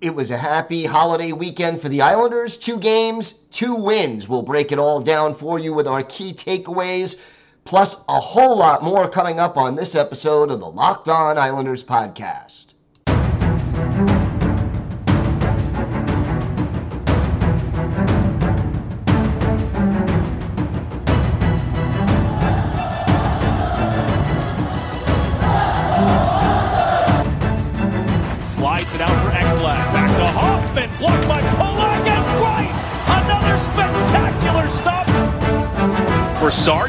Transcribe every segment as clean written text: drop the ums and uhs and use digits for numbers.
It was a happy holiday weekend for the Islanders. 2 games, 2 wins. We'll break it all down for you with our key takeaways, plus a whole lot more coming up on this episode of the Locked On Islanders podcast. Sart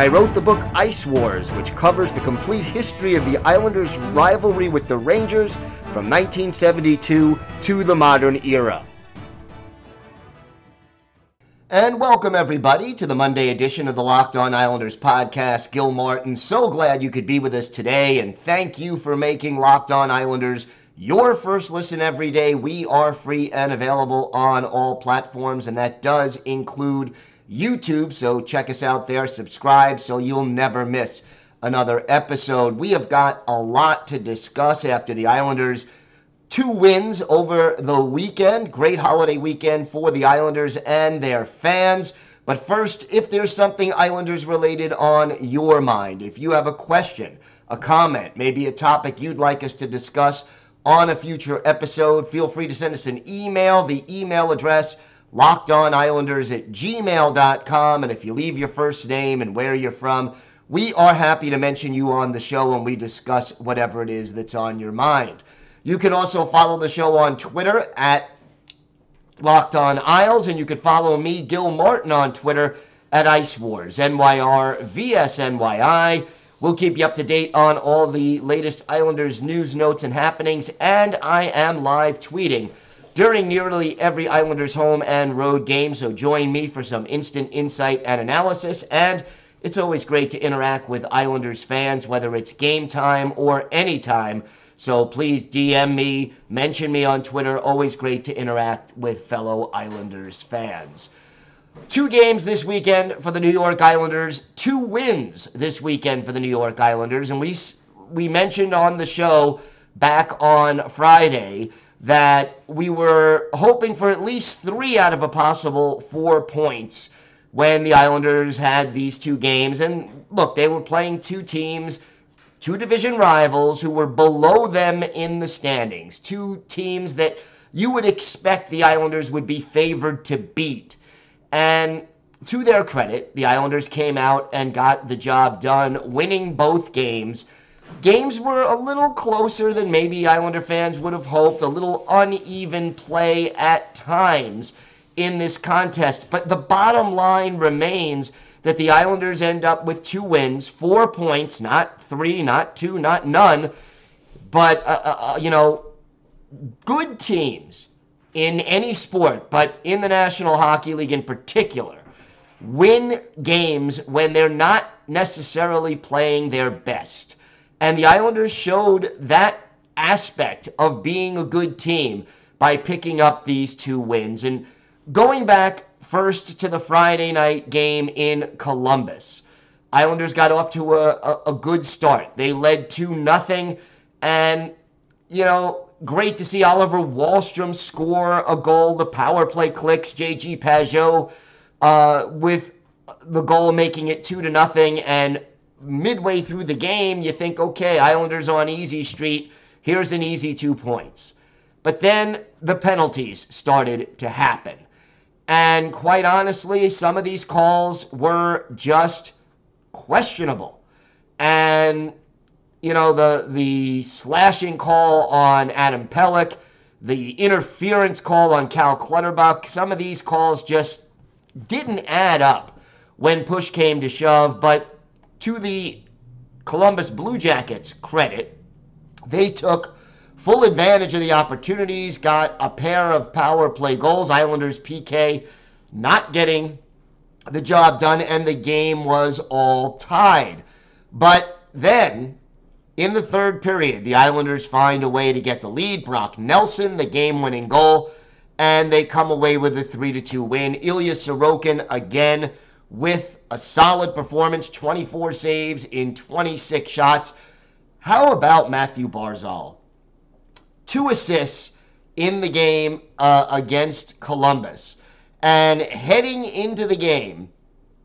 I wrote the book Ice Wars, which covers the complete history of the Islanders' rivalry with the Rangers from 1972 to the modern era. And welcome, everybody, to the Monday edition of the Locked On Islanders podcast. Gil Martin, so glad you could be with us today, and thank you for making Locked On Islanders your first listen every day. We are free and available on all platforms, and that does include YouTube, so check us out there, subscribe, so you'll never miss another episode. We have got a lot to discuss after the Islanders' 2 wins over the weekend. Great holiday weekend for the Islanders and their fans. But first, if there's something Islanders related on your mind, if you have a question, a comment, maybe a topic you'd like us to discuss on a future episode, feel free to send us an email. The email address, LockedOnIslanders@gmail.com, and if you leave your first name and where you're from, we are happy to mention you on the show when we discuss whatever it is that's on your mind. You can also follow the show on Twitter at LockedOnIsles, and you can follow me, Gil Martin, on Twitter at Ice Wars, NYRVSNYI. We'll keep you up to date on all the latest Islanders news, notes, and happenings, and I am live tweeting during nearly every Islanders home and road game, so join me for some instant insight and analysis. And it's always great to interact with Islanders fans, whether it's game time or any time. So please DM me, mention me on Twitter. Always great to interact with fellow Islanders fans. 2 games this weekend for the New York Islanders, 2 wins this weekend for the New York Islanders. And we mentioned on the show back on Friday that we were hoping for at least 3 out of a possible 4 points when the Islanders had these 2 games. And look, they were playing 2 teams, 2 division rivals who were below them in the standings, 2 teams that you would expect the Islanders would be favored to beat. And to their credit, the Islanders came out and got the job done, winning both games. Games were a little closer than maybe Islander fans would have hoped, a little uneven play at times in this contest. But the bottom line remains that the Islanders end up with 2 wins, 4 points, not 3, not 2, not none. But, good teams in any sport, but in the National Hockey League in particular, win games when they're not necessarily playing their best. And the Islanders showed that aspect of being a good team by picking up these 2 wins. And going back first to the Friday night game in Columbus, Islanders got off to a good start. They led 2-0, and, great to see Oliver Wahlstrom score a goal. The power play clicks, J.G. Pageau with the goal making it 2-0, and midway through the game, you think, okay, Islanders on easy street. Here's an easy 2 points. But then the penalties started to happen. And quite honestly, some of these calls were just questionable. And, the slashing call on Adam Pelech, the interference call on Cal Clutterbuck, some of these calls just didn't add up when push came to shove. But to the Columbus Blue Jackets' credit, they took full advantage of the opportunities, got a pair of power play goals. Islanders PK not getting the job done, and the game was all tied. But then, in the third period, the Islanders find a way to get the lead. Brock Nelson, the game-winning goal, and they come away with a 3-2 win. Ilya Sorokin, again, with a solid performance, 24 saves in 26 shots. How about Matthew Barzal? 2 assists in the game against Columbus. And heading into the game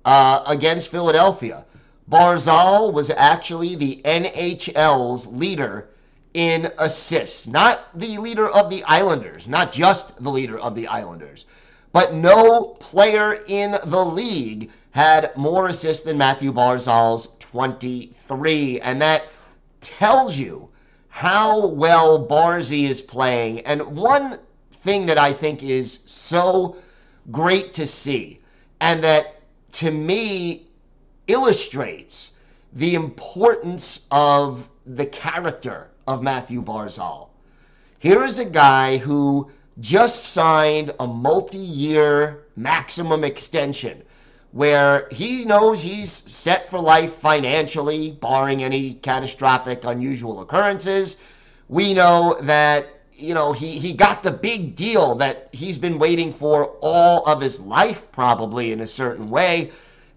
against Philadelphia, Barzal was actually the NHL's leader in assists. Not the leader of the Islanders, not just the leader of the Islanders, but no player in the league had more assists than Matthew Barzal's 23. And that tells you how well Barzy is playing. And one thing that I think is so great to see, and that to me illustrates the importance of the character of Matthew Barzal. Here is a guy who just signed a multi-year maximum extension where he knows he's set for life financially, barring any catastrophic, unusual occurrences. We know that, you know, he got the big deal that he's been waiting for all of his life, probably in a certain way.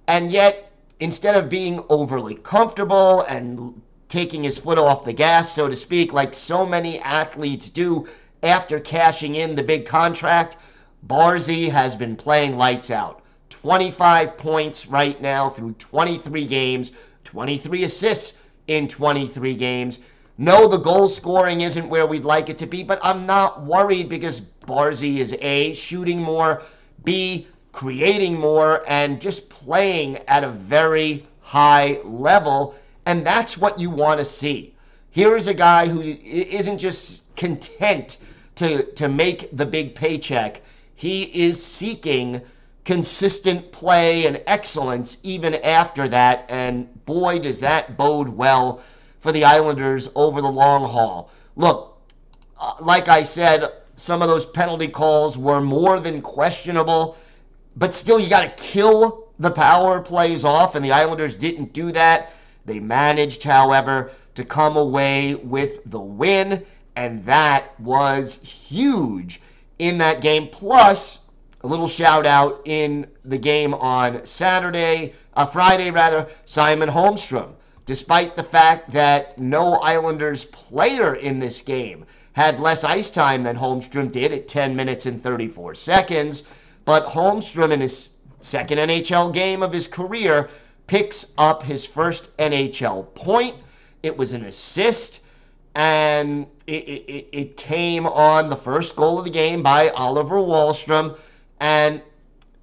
And yet, instead of being overly comfortable and taking his foot off the gas, so to speak, like so many athletes do after cashing in the big contract, Barzy has been playing lights out. 25 points right now through 23 games, 23 assists in 23 games. No, the goal scoring isn't where we'd like it to be, but I'm not worried because Barzy is A, shooting more, B, creating more, and just playing at a very high level, and that's what you want to see. Here is a guy who isn't just content to make the big paycheck. He is seeking consistent play and excellence even after that, and boy, does that bode well for the Islanders over the long haul. Look, like I said, some of those penalty calls were more than questionable, but still you got to kill the power plays off, and the Islanders didn't do that. They managed, however, to come away with the win, and that was huge in that game. Plus, a little shout out in the game on Friday, Simon Holmstrom. Despite the fact that no Islanders player in this game had less ice time than Holmstrom did at 10 minutes and 34 seconds, but Holmstrom in his second NHL game of his career picks up his first NHL point. It was an assist, and it came on the first goal of the game by Oliver Wahlstrom. And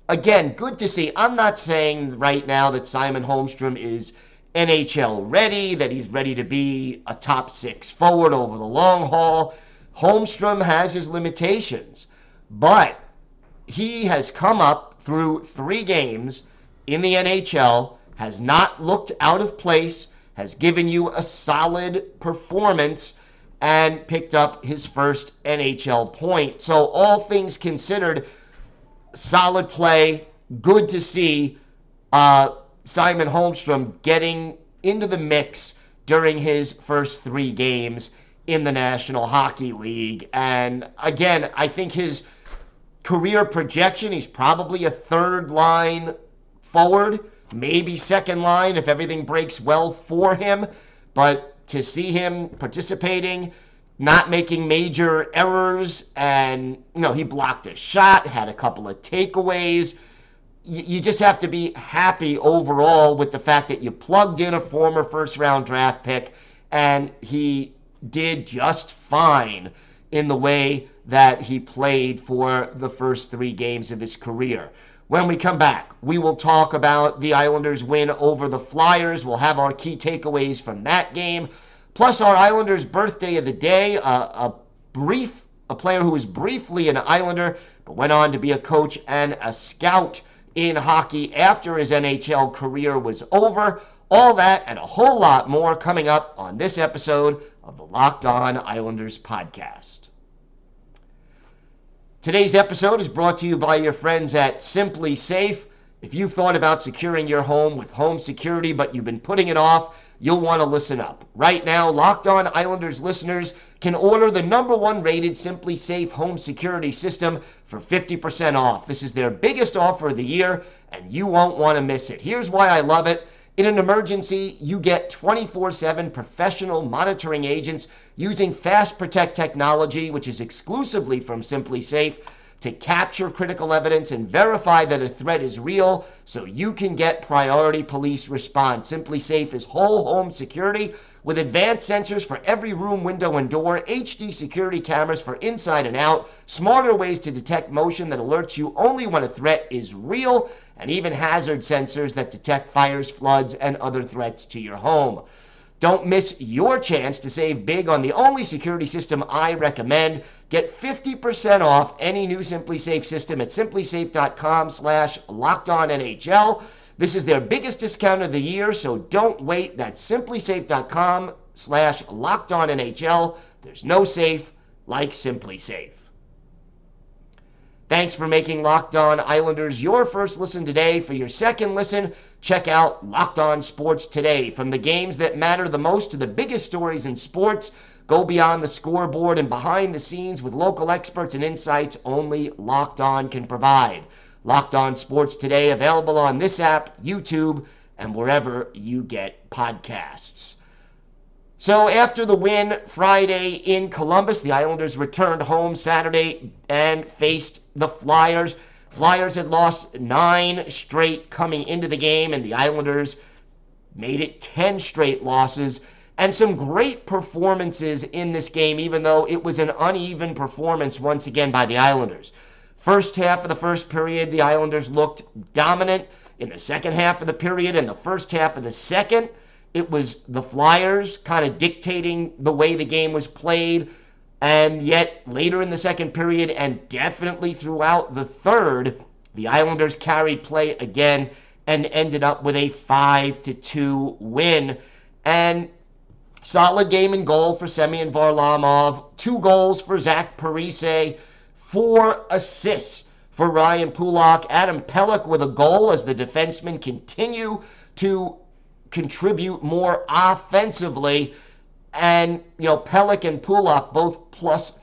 again, good to see. I'm not saying right now that Simon Holmstrom is NHL ready, that he's ready to be a top 6 forward over the long haul. Holmstrom has his limitations, but he has come up through 3 games in the NHL, has not looked out of place, has given you a solid performance, and picked up his first NHL point. So all things considered, solid play, good to see Simon Holmstrom getting into the mix during his first 3 games in the National Hockey League. And again, I think his career projection, he's probably a third line forward, maybe second line if everything breaks well for him. But to see him participating, not making major errors, and, you know, he blocked a shot, had a couple of takeaways. You just have to be happy overall with the fact that you plugged in a former first-round draft pick, and he did just fine in the way that he played for the first 3 games of his career. When we come back, we will talk about the Islanders' win over the Flyers. We'll have our key takeaways from that game. Plus, our Islanders' birthday of the day, a player who was briefly an Islander but went on to be a coach and a scout in hockey after his NHL career was over. All that and a whole lot more coming up on this episode of the Locked On Islanders podcast. Today's episode is brought to you by your friends at SimpliSafe. If you've thought about securing your home with home security, but you've been putting it off, you'll want to listen up. Right now, Locked On Islanders listeners can order the number one rated SimpliSafe home security system for 50% off. This is their biggest offer of the year, and you won't want to miss it. Here's why I love it. In an emergency, you get 24/7 professional monitoring agents using Fast Protect technology, which is exclusively from SimpliSafe, to capture critical evidence and verify that a threat is real so you can get priority police response. SimpliSafe is whole home security with advanced sensors for every room, window, and door, HD security cameras for inside and out, smarter ways to detect motion that alerts you only when a threat is real, and even hazard sensors that detect fires, floods, and other threats to your home. Don't miss your chance to save big on the only security system I recommend. Get 50% off any new SimpliSafe system at simplisafe.com/lockedonNHL. This is their biggest discount of the year, so don't wait. That's simplisafe.com/lockedonNHL. There's no safe like SimpliSafe. Thanks for making Locked On Islanders your first listen today. For your second listen, check out Locked On Sports Today. From the games that matter the most to the biggest stories in sports, go beyond the scoreboard and behind the scenes with local experts and insights only Locked On can provide. Locked On Sports Today, available on this app, YouTube, and wherever you get podcasts. So after the win Friday in Columbus, the Islanders returned home Saturday and faced the Flyers. Flyers had lost 9 straight coming into the game, and the Islanders made it 10 straight losses. And some great performances in this game, even though it was an uneven performance once again by the Islanders. First half of the first period, the Islanders looked dominant. In the second half of the period and the first half of the second, it was the Flyers kind of dictating the way the game was played, and yet later in the second period and definitely throughout the third, the Islanders carried play again and ended up with a 5-2 win. And solid game and goal for Semyon Varlamov, 2 goals for Zach Parise, 4 assists for Ryan Pulock, Adam Pelech with a goal as the defensemen continue to contribute more offensively. And, you know, Pelech and Pulock both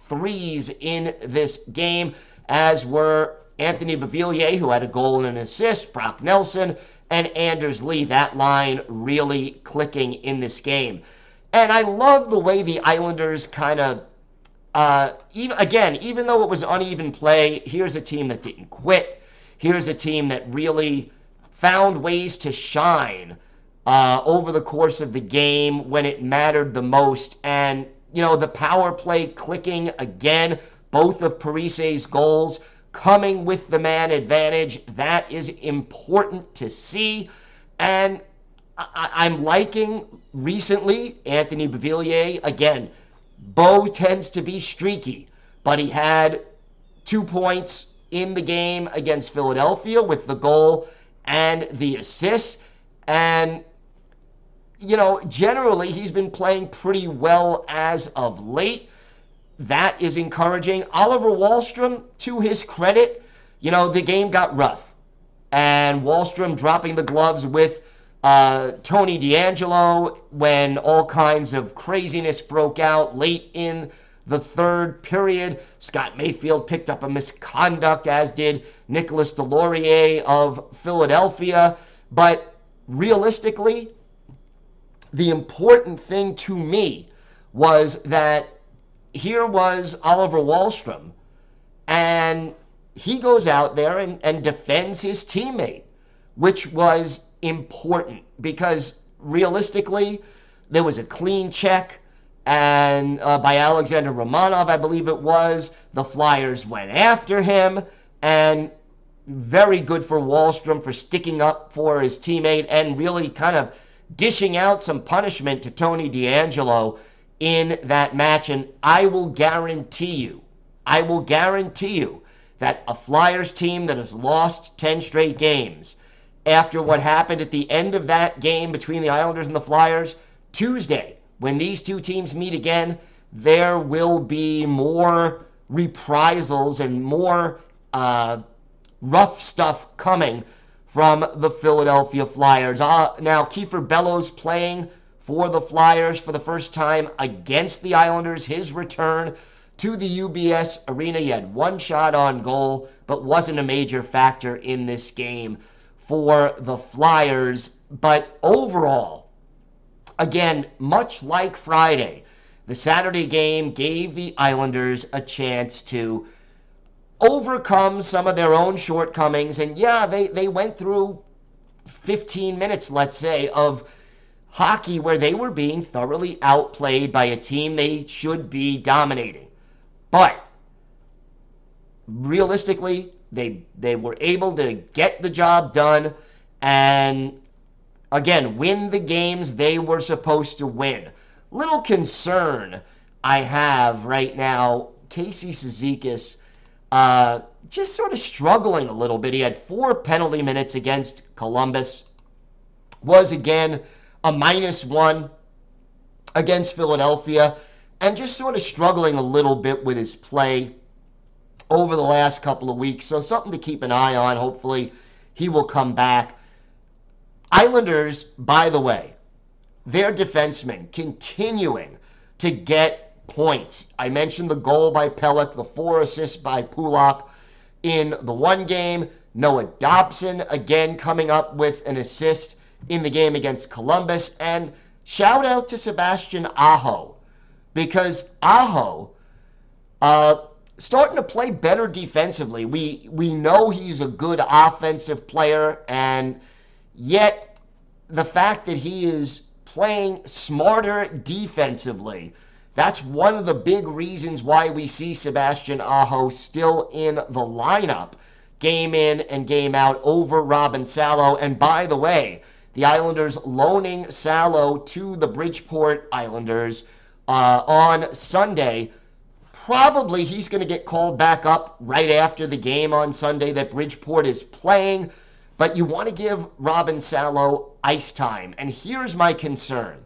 +3s in this game, as were Anthony Beauvillier, who had a goal and an assist, Brock Nelson, and Anders Lee. That line really clicking in this game. And I love the way the Islanders kind of, even though it was uneven play, here's a team that didn't quit. Here's a team that really found ways to shine over the course of the game when it mattered the most. And, you know, the power play clicking again, both of Parise's goals, coming with the man advantage. That is important to see. And I'm liking recently Anthony Beauvillier. Again, Beau tends to be streaky, but he had 2 points in the game against Philadelphia with the goal and the assist. And, you know, generally, he's been playing pretty well as of late. That is encouraging. Oliver Wahlstrom, to his credit, you know, the game got rough. And Wahlstrom dropping the gloves with Tony DeAngelo when all kinds of craziness broke out late in the third period. Scott Mayfield picked up a misconduct, as did Nicolas Delorier of Philadelphia. But realistically, the important thing to me was that here was Oliver Wahlstrom, and he goes out there and defends his teammate, which was important because realistically, there was a clean check and by Alexander Romanov, I believe it was. The Flyers went after him, and very good for Wahlstrom for sticking up for his teammate and really kind of dishing out some punishment to Tony DeAngelo in that match. And I will guarantee you that a Flyers team that has lost 10 straight games, after what happened at the end of that game between the Islanders and the Flyers, Tuesday, when these 2 teams meet again, there will be more reprisals and more rough stuff coming from the Philadelphia Flyers. Now, Kiefer Bellows playing for the Flyers for the first time against the Islanders. His return to the UBS Arena. He had one shot on goal, but wasn't a major factor in this game for the Flyers. But overall, again, much like Friday, the Saturday game gave the Islanders a chance to overcome some of their own shortcomings. And yeah, they went through 15 minutes, let's say, of hockey where they were being thoroughly outplayed by a team they should be dominating. But realistically, they were able to get the job done and, again, win the games they were supposed to win. Little concern I have right now, Casey Cizikas just sort of struggling a little bit. He had 4 penalty minutes against Columbus. Was, again, a -1 against Philadelphia. And just sort of struggling a little bit with his play over the last couple of weeks. So something to keep an eye on. Hopefully he will come back. Islanders, by the way, their defensemen continuing to get points. I mentioned the goal by Pelech, the 4 assists by Pulock in the one game. Noah Dobson again coming up with an assist in the game against Columbus. And shout out to Sebastian Aho, because Aho starting to play better defensively. We know he's a good offensive player, and yet, the fact that he is playing smarter defensively, that's one of the big reasons why we see Sebastian Aho still in the lineup, game in and game out, over Robin Salo. And by the way, the Islanders loaning Salo to the Bridgeport Islanders on Sunday. Probably he's going to get called back up right after the game on Sunday that Bridgeport is playing. But you want to give Robin Salo ice time. And here's my concern.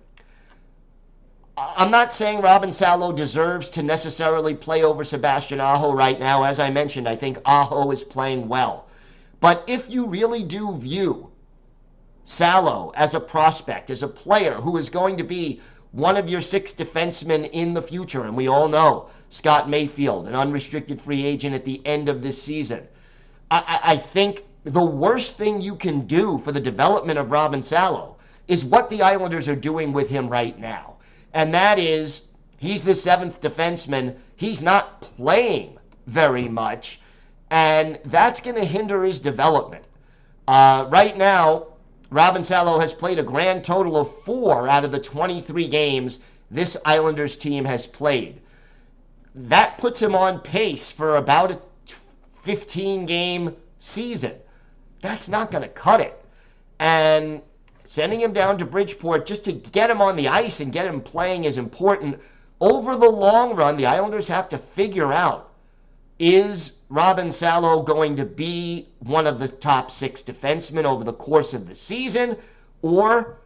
I'm not saying Robin Salo deserves to necessarily play over Sebastian Aho right now. As I mentioned, I think Aho is playing well. But if you really do view Salo as a prospect, as a player who is going to be one of your 6 defensemen in the future, and we all know Scott Mayfield, an unrestricted free agent at the end of this season, I think the worst thing you can do for the development of Robin Salo is what the Islanders are doing with him right now. And that is, he's the 7th defenseman. He's not playing very much. And that's going to hinder his development. Right now, Robin Salo has played a grand total of 4 out of the 23 games this Islanders team has played. That puts him on pace for about a 15-game season. That's not going to cut it. And sending him down to Bridgeport just to get him on the ice and get him playing is important. Over the long run, the Islanders have to figure out, is Robin Salo going to be one of the top 6 defensemen over the course of the season? Or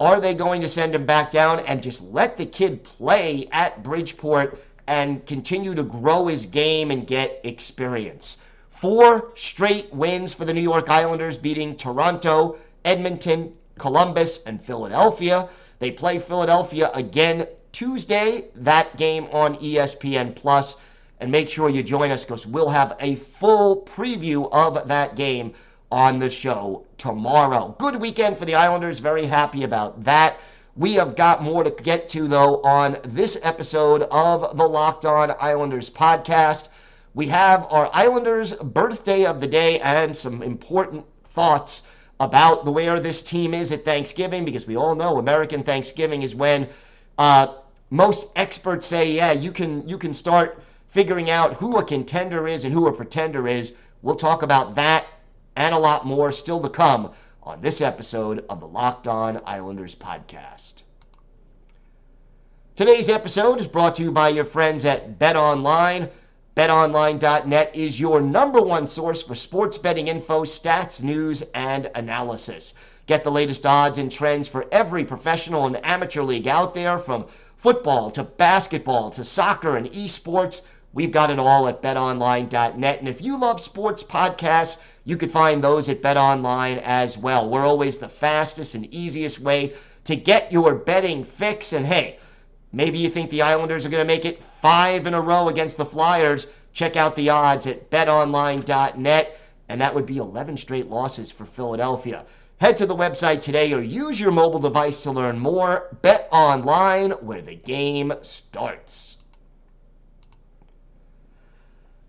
are they going to send him back down and just let the kid play at Bridgeport and continue to grow his game and get experience? 4 straight wins for the New York Islanders, beating Toronto, Edmonton, Columbus, and Philadelphia. They play Philadelphia again Tuesday, that game on ESPN Plus. And make sure you join us, because we'll have a full preview of that game on the show tomorrow. Good weekend for the Islanders. Very happy about that. We have got more to get to, though, on this episode of the Locked On Islanders podcast. We have our Islanders birthday of the day and some important thoughts about where this team is at Thanksgiving, because we all know American Thanksgiving is when most experts say, yeah, you can start figuring out who a contender is and who a pretender is. We'll talk about that and a lot more still to come on this episode of the Locked On Islanders podcast. Today's episode is brought to you by your friends at BetOnline. BetOnline.net is your #1 source for sports betting info, stats, news, and analysis. Get the latest odds and trends for every professional and amateur league out there, from football to basketball to soccer and esports. We've got it all at betonline.net. And if you love sports podcasts, you can find those at BetOnline as well. We're always the fastest and easiest way to get your betting fix. And hey, maybe you think the Islanders are going to make it 5 in a row against the Flyers. Check out the odds at betonline.net. And that would be 11 straight losses for Philadelphia. Head to the website today or use your mobile device to learn more. Bet Online, where the game starts.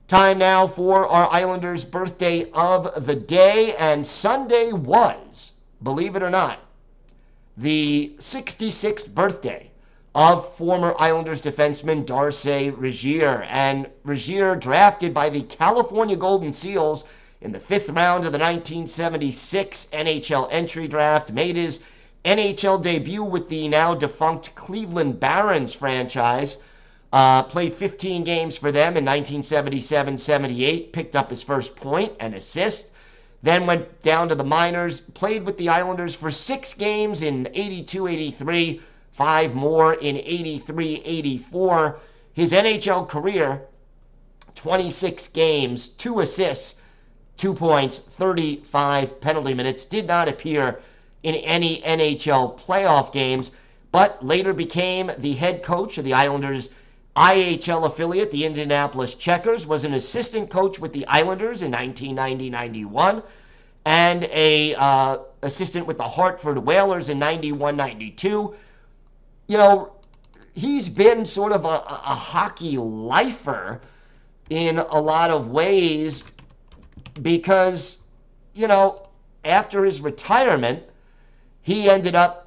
Time now for our Islanders' birthday of the day. And Sunday was, believe it or not, the 66th birthday of former Islanders defenseman Darcy Regier. And Regier, drafted by the California Golden Seals in the 5th round of the 1976 NHL entry draft, made his NHL debut with the now-defunct Cleveland Barons franchise, played 15 games for them in 1977-78, picked up his first point and assist, then went down to the minors, played with the Islanders for 6 games in 82-83, 5 more in 83-84. His NHL career, 26 games, 2 assists, 2 points, 35 penalty minutes. Did not appear in any NHL playoff games, but later became the head coach of the Islanders' IHL affiliate, the Indianapolis Checkers, was an assistant coach with the Islanders in 1990-91, and a assistant with the Hartford Whalers in 91-92. You know, he's been sort of a hockey lifer in a lot of ways, because, you know, after his retirement, he ended up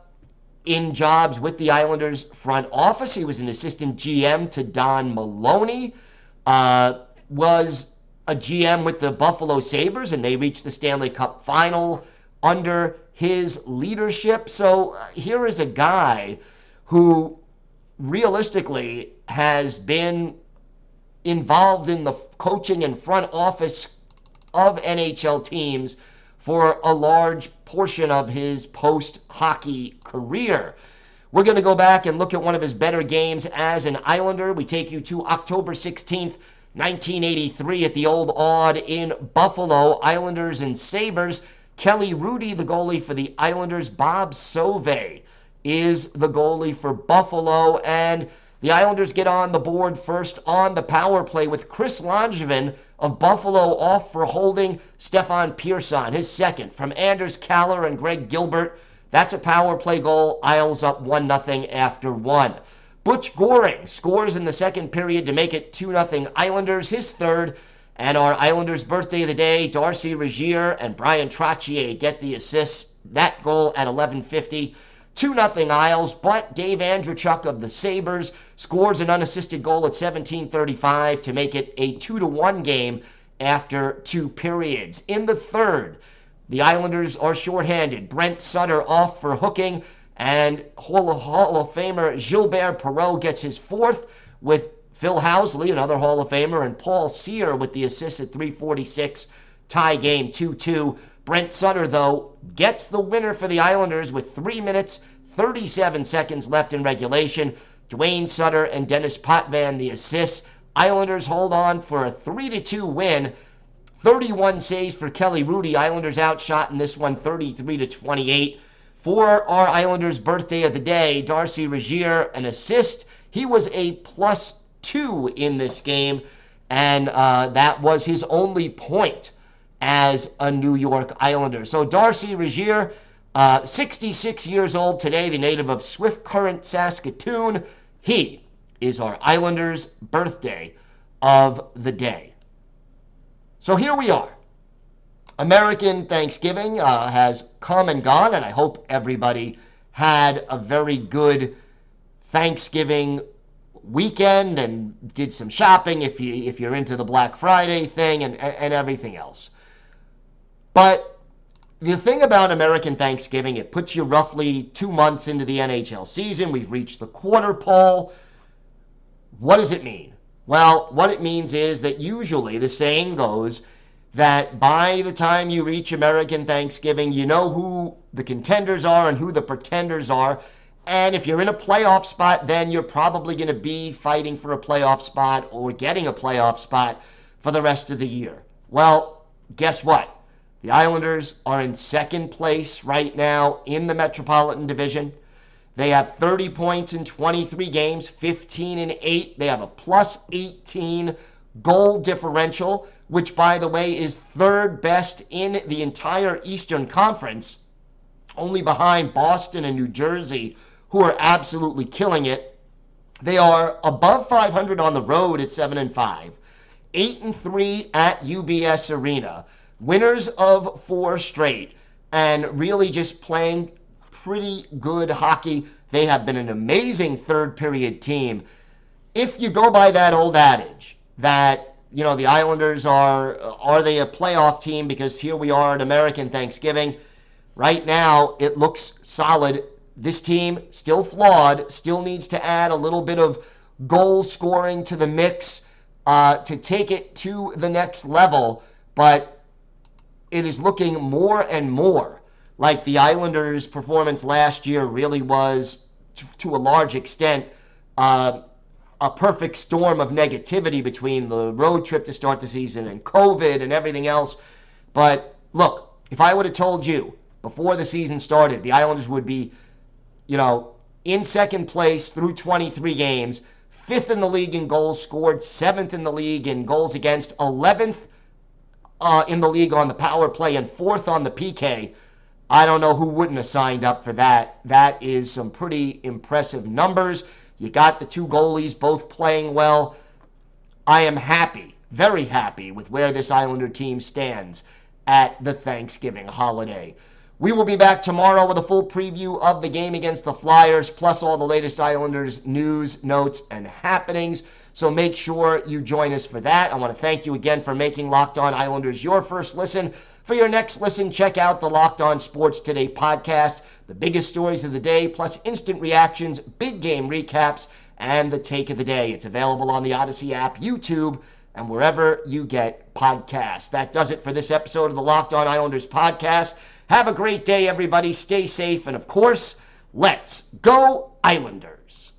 in jobs with the Islanders' front office. He was an assistant GM to Don Maloney, was a GM with the Buffalo Sabres, and they reached the Stanley Cup Final under his leadership. So here is a guy who realistically has been involved in the coaching and front office of NHL teams for a large portion of his post-hockey career. We're going to go back and look at one of his better games as an Islander. We take you to October 16th, 1983 at the Old Aud in Buffalo. Islanders and Sabres. Kelly Hrudey, the goalie for the Islanders. Bob Sauve is the goalie for Buffalo. And the Islanders get on the board first on the power play with Chris Langevin of Buffalo off for holding Stefan Pierson, his second, from Anders Kahler and Greg Gilbert. That's a power play goal. Isles up 1-0 after 1. Butch Goring scores in the second period to make it 2-0 Islanders, his third. And our Islanders' birthday of the day, Darcy Regier and Brian Trottier get the assists. That goal at 11:50. 2-0 Isles, but Dave Andrichuk of the Sabres scores an unassisted goal at 17:35 to make it a 2-1 game after 2 periods. In the third, the Islanders are shorthanded. Brent Sutter off for hooking, and Hall of Famer Gilbert Perreault gets his 4th, with Phil Housley, another Hall of Famer, and Paul Sear with the assist at 3:46, tie game 2-2. Brent Sutter, though, gets the winner for the Islanders with 3 minutes, 37 seconds left in regulation. Dwayne Sutter and Dennis Potvin the assists. Islanders hold on for a 3-2 win. 31 saves for Kelly Hrudey. Islanders outshot in this one, 33-28. For our Islanders' birthday of the day, Darcy Regier, an assist. He was a +2 in this game, and that was his only point as a New York Islander. So Darcy Regier, 66 years old today, the native of Swift Current, Saskatoon. He is our Islanders' birthday of the day. So here we are. American Thanksgiving has come and gone, and I hope everybody had a very good Thanksgiving weekend and did some shopping if you're into the Black Friday thing and everything else. But the thing about American Thanksgiving, it puts you roughly 2 months into the NHL season. We've reached the quarter pole. What does it mean? Well, what it means is that usually the saying goes that by the time you reach American Thanksgiving, you know who the contenders are and who the pretenders are, And if you're in a playoff spot, then you're probably going to be fighting for a playoff spot or getting a playoff spot for the rest of the year. Well, guess what? The Islanders are in second place right now in the Metropolitan Division. They have 30 points in 23 games, 15-8. They have a plus 18 goal differential, which, by the way, is third best in the entire Eastern Conference, only behind Boston and New Jersey, who are absolutely killing it. They are above 500 on the road at 7-5, 8-3 at UBS Arena, winners of four straight, and really just playing pretty good hockey. They have been an amazing third period team. If you go by that old adage that, you know, the Islanders are they a playoff team? Because here we are at American Thanksgiving. Right now, it looks solid. This team, still flawed, still needs to add a little bit of goal scoring to the mix to take it to the next level. But it is looking more and more like the Islanders' performance last year really was, to a large extent, a perfect storm of negativity between the road trip to start the season and COVID and everything else. But look, if I would have told you before the season started, the Islanders would be, you know, in second place through 23 games, 5th in the league in goals scored, 7th in the league in goals against, 11th in the league on the power play, and 4th on the PK. I don't know who wouldn't have signed up for that. That is some pretty impressive numbers. You got the two goalies both playing well. I am happy, very happy, with where this Islander team stands at the Thanksgiving holiday. We will be back tomorrow with a full preview of the game against the Flyers, plus all the latest Islanders news, notes, and happenings. So make sure you join us for that. I want to thank you again for making Locked On Islanders your first listen. For your next listen, check out the Locked On Sports Today podcast, the biggest stories of the day, plus instant reactions, big game recaps, and the take of the day. It's available on the Odyssey app, YouTube, and wherever you get podcasts. That does it for this episode of the Locked On Islanders podcast. Have a great day, everybody. Stay safe. And, of course, let's go Islanders.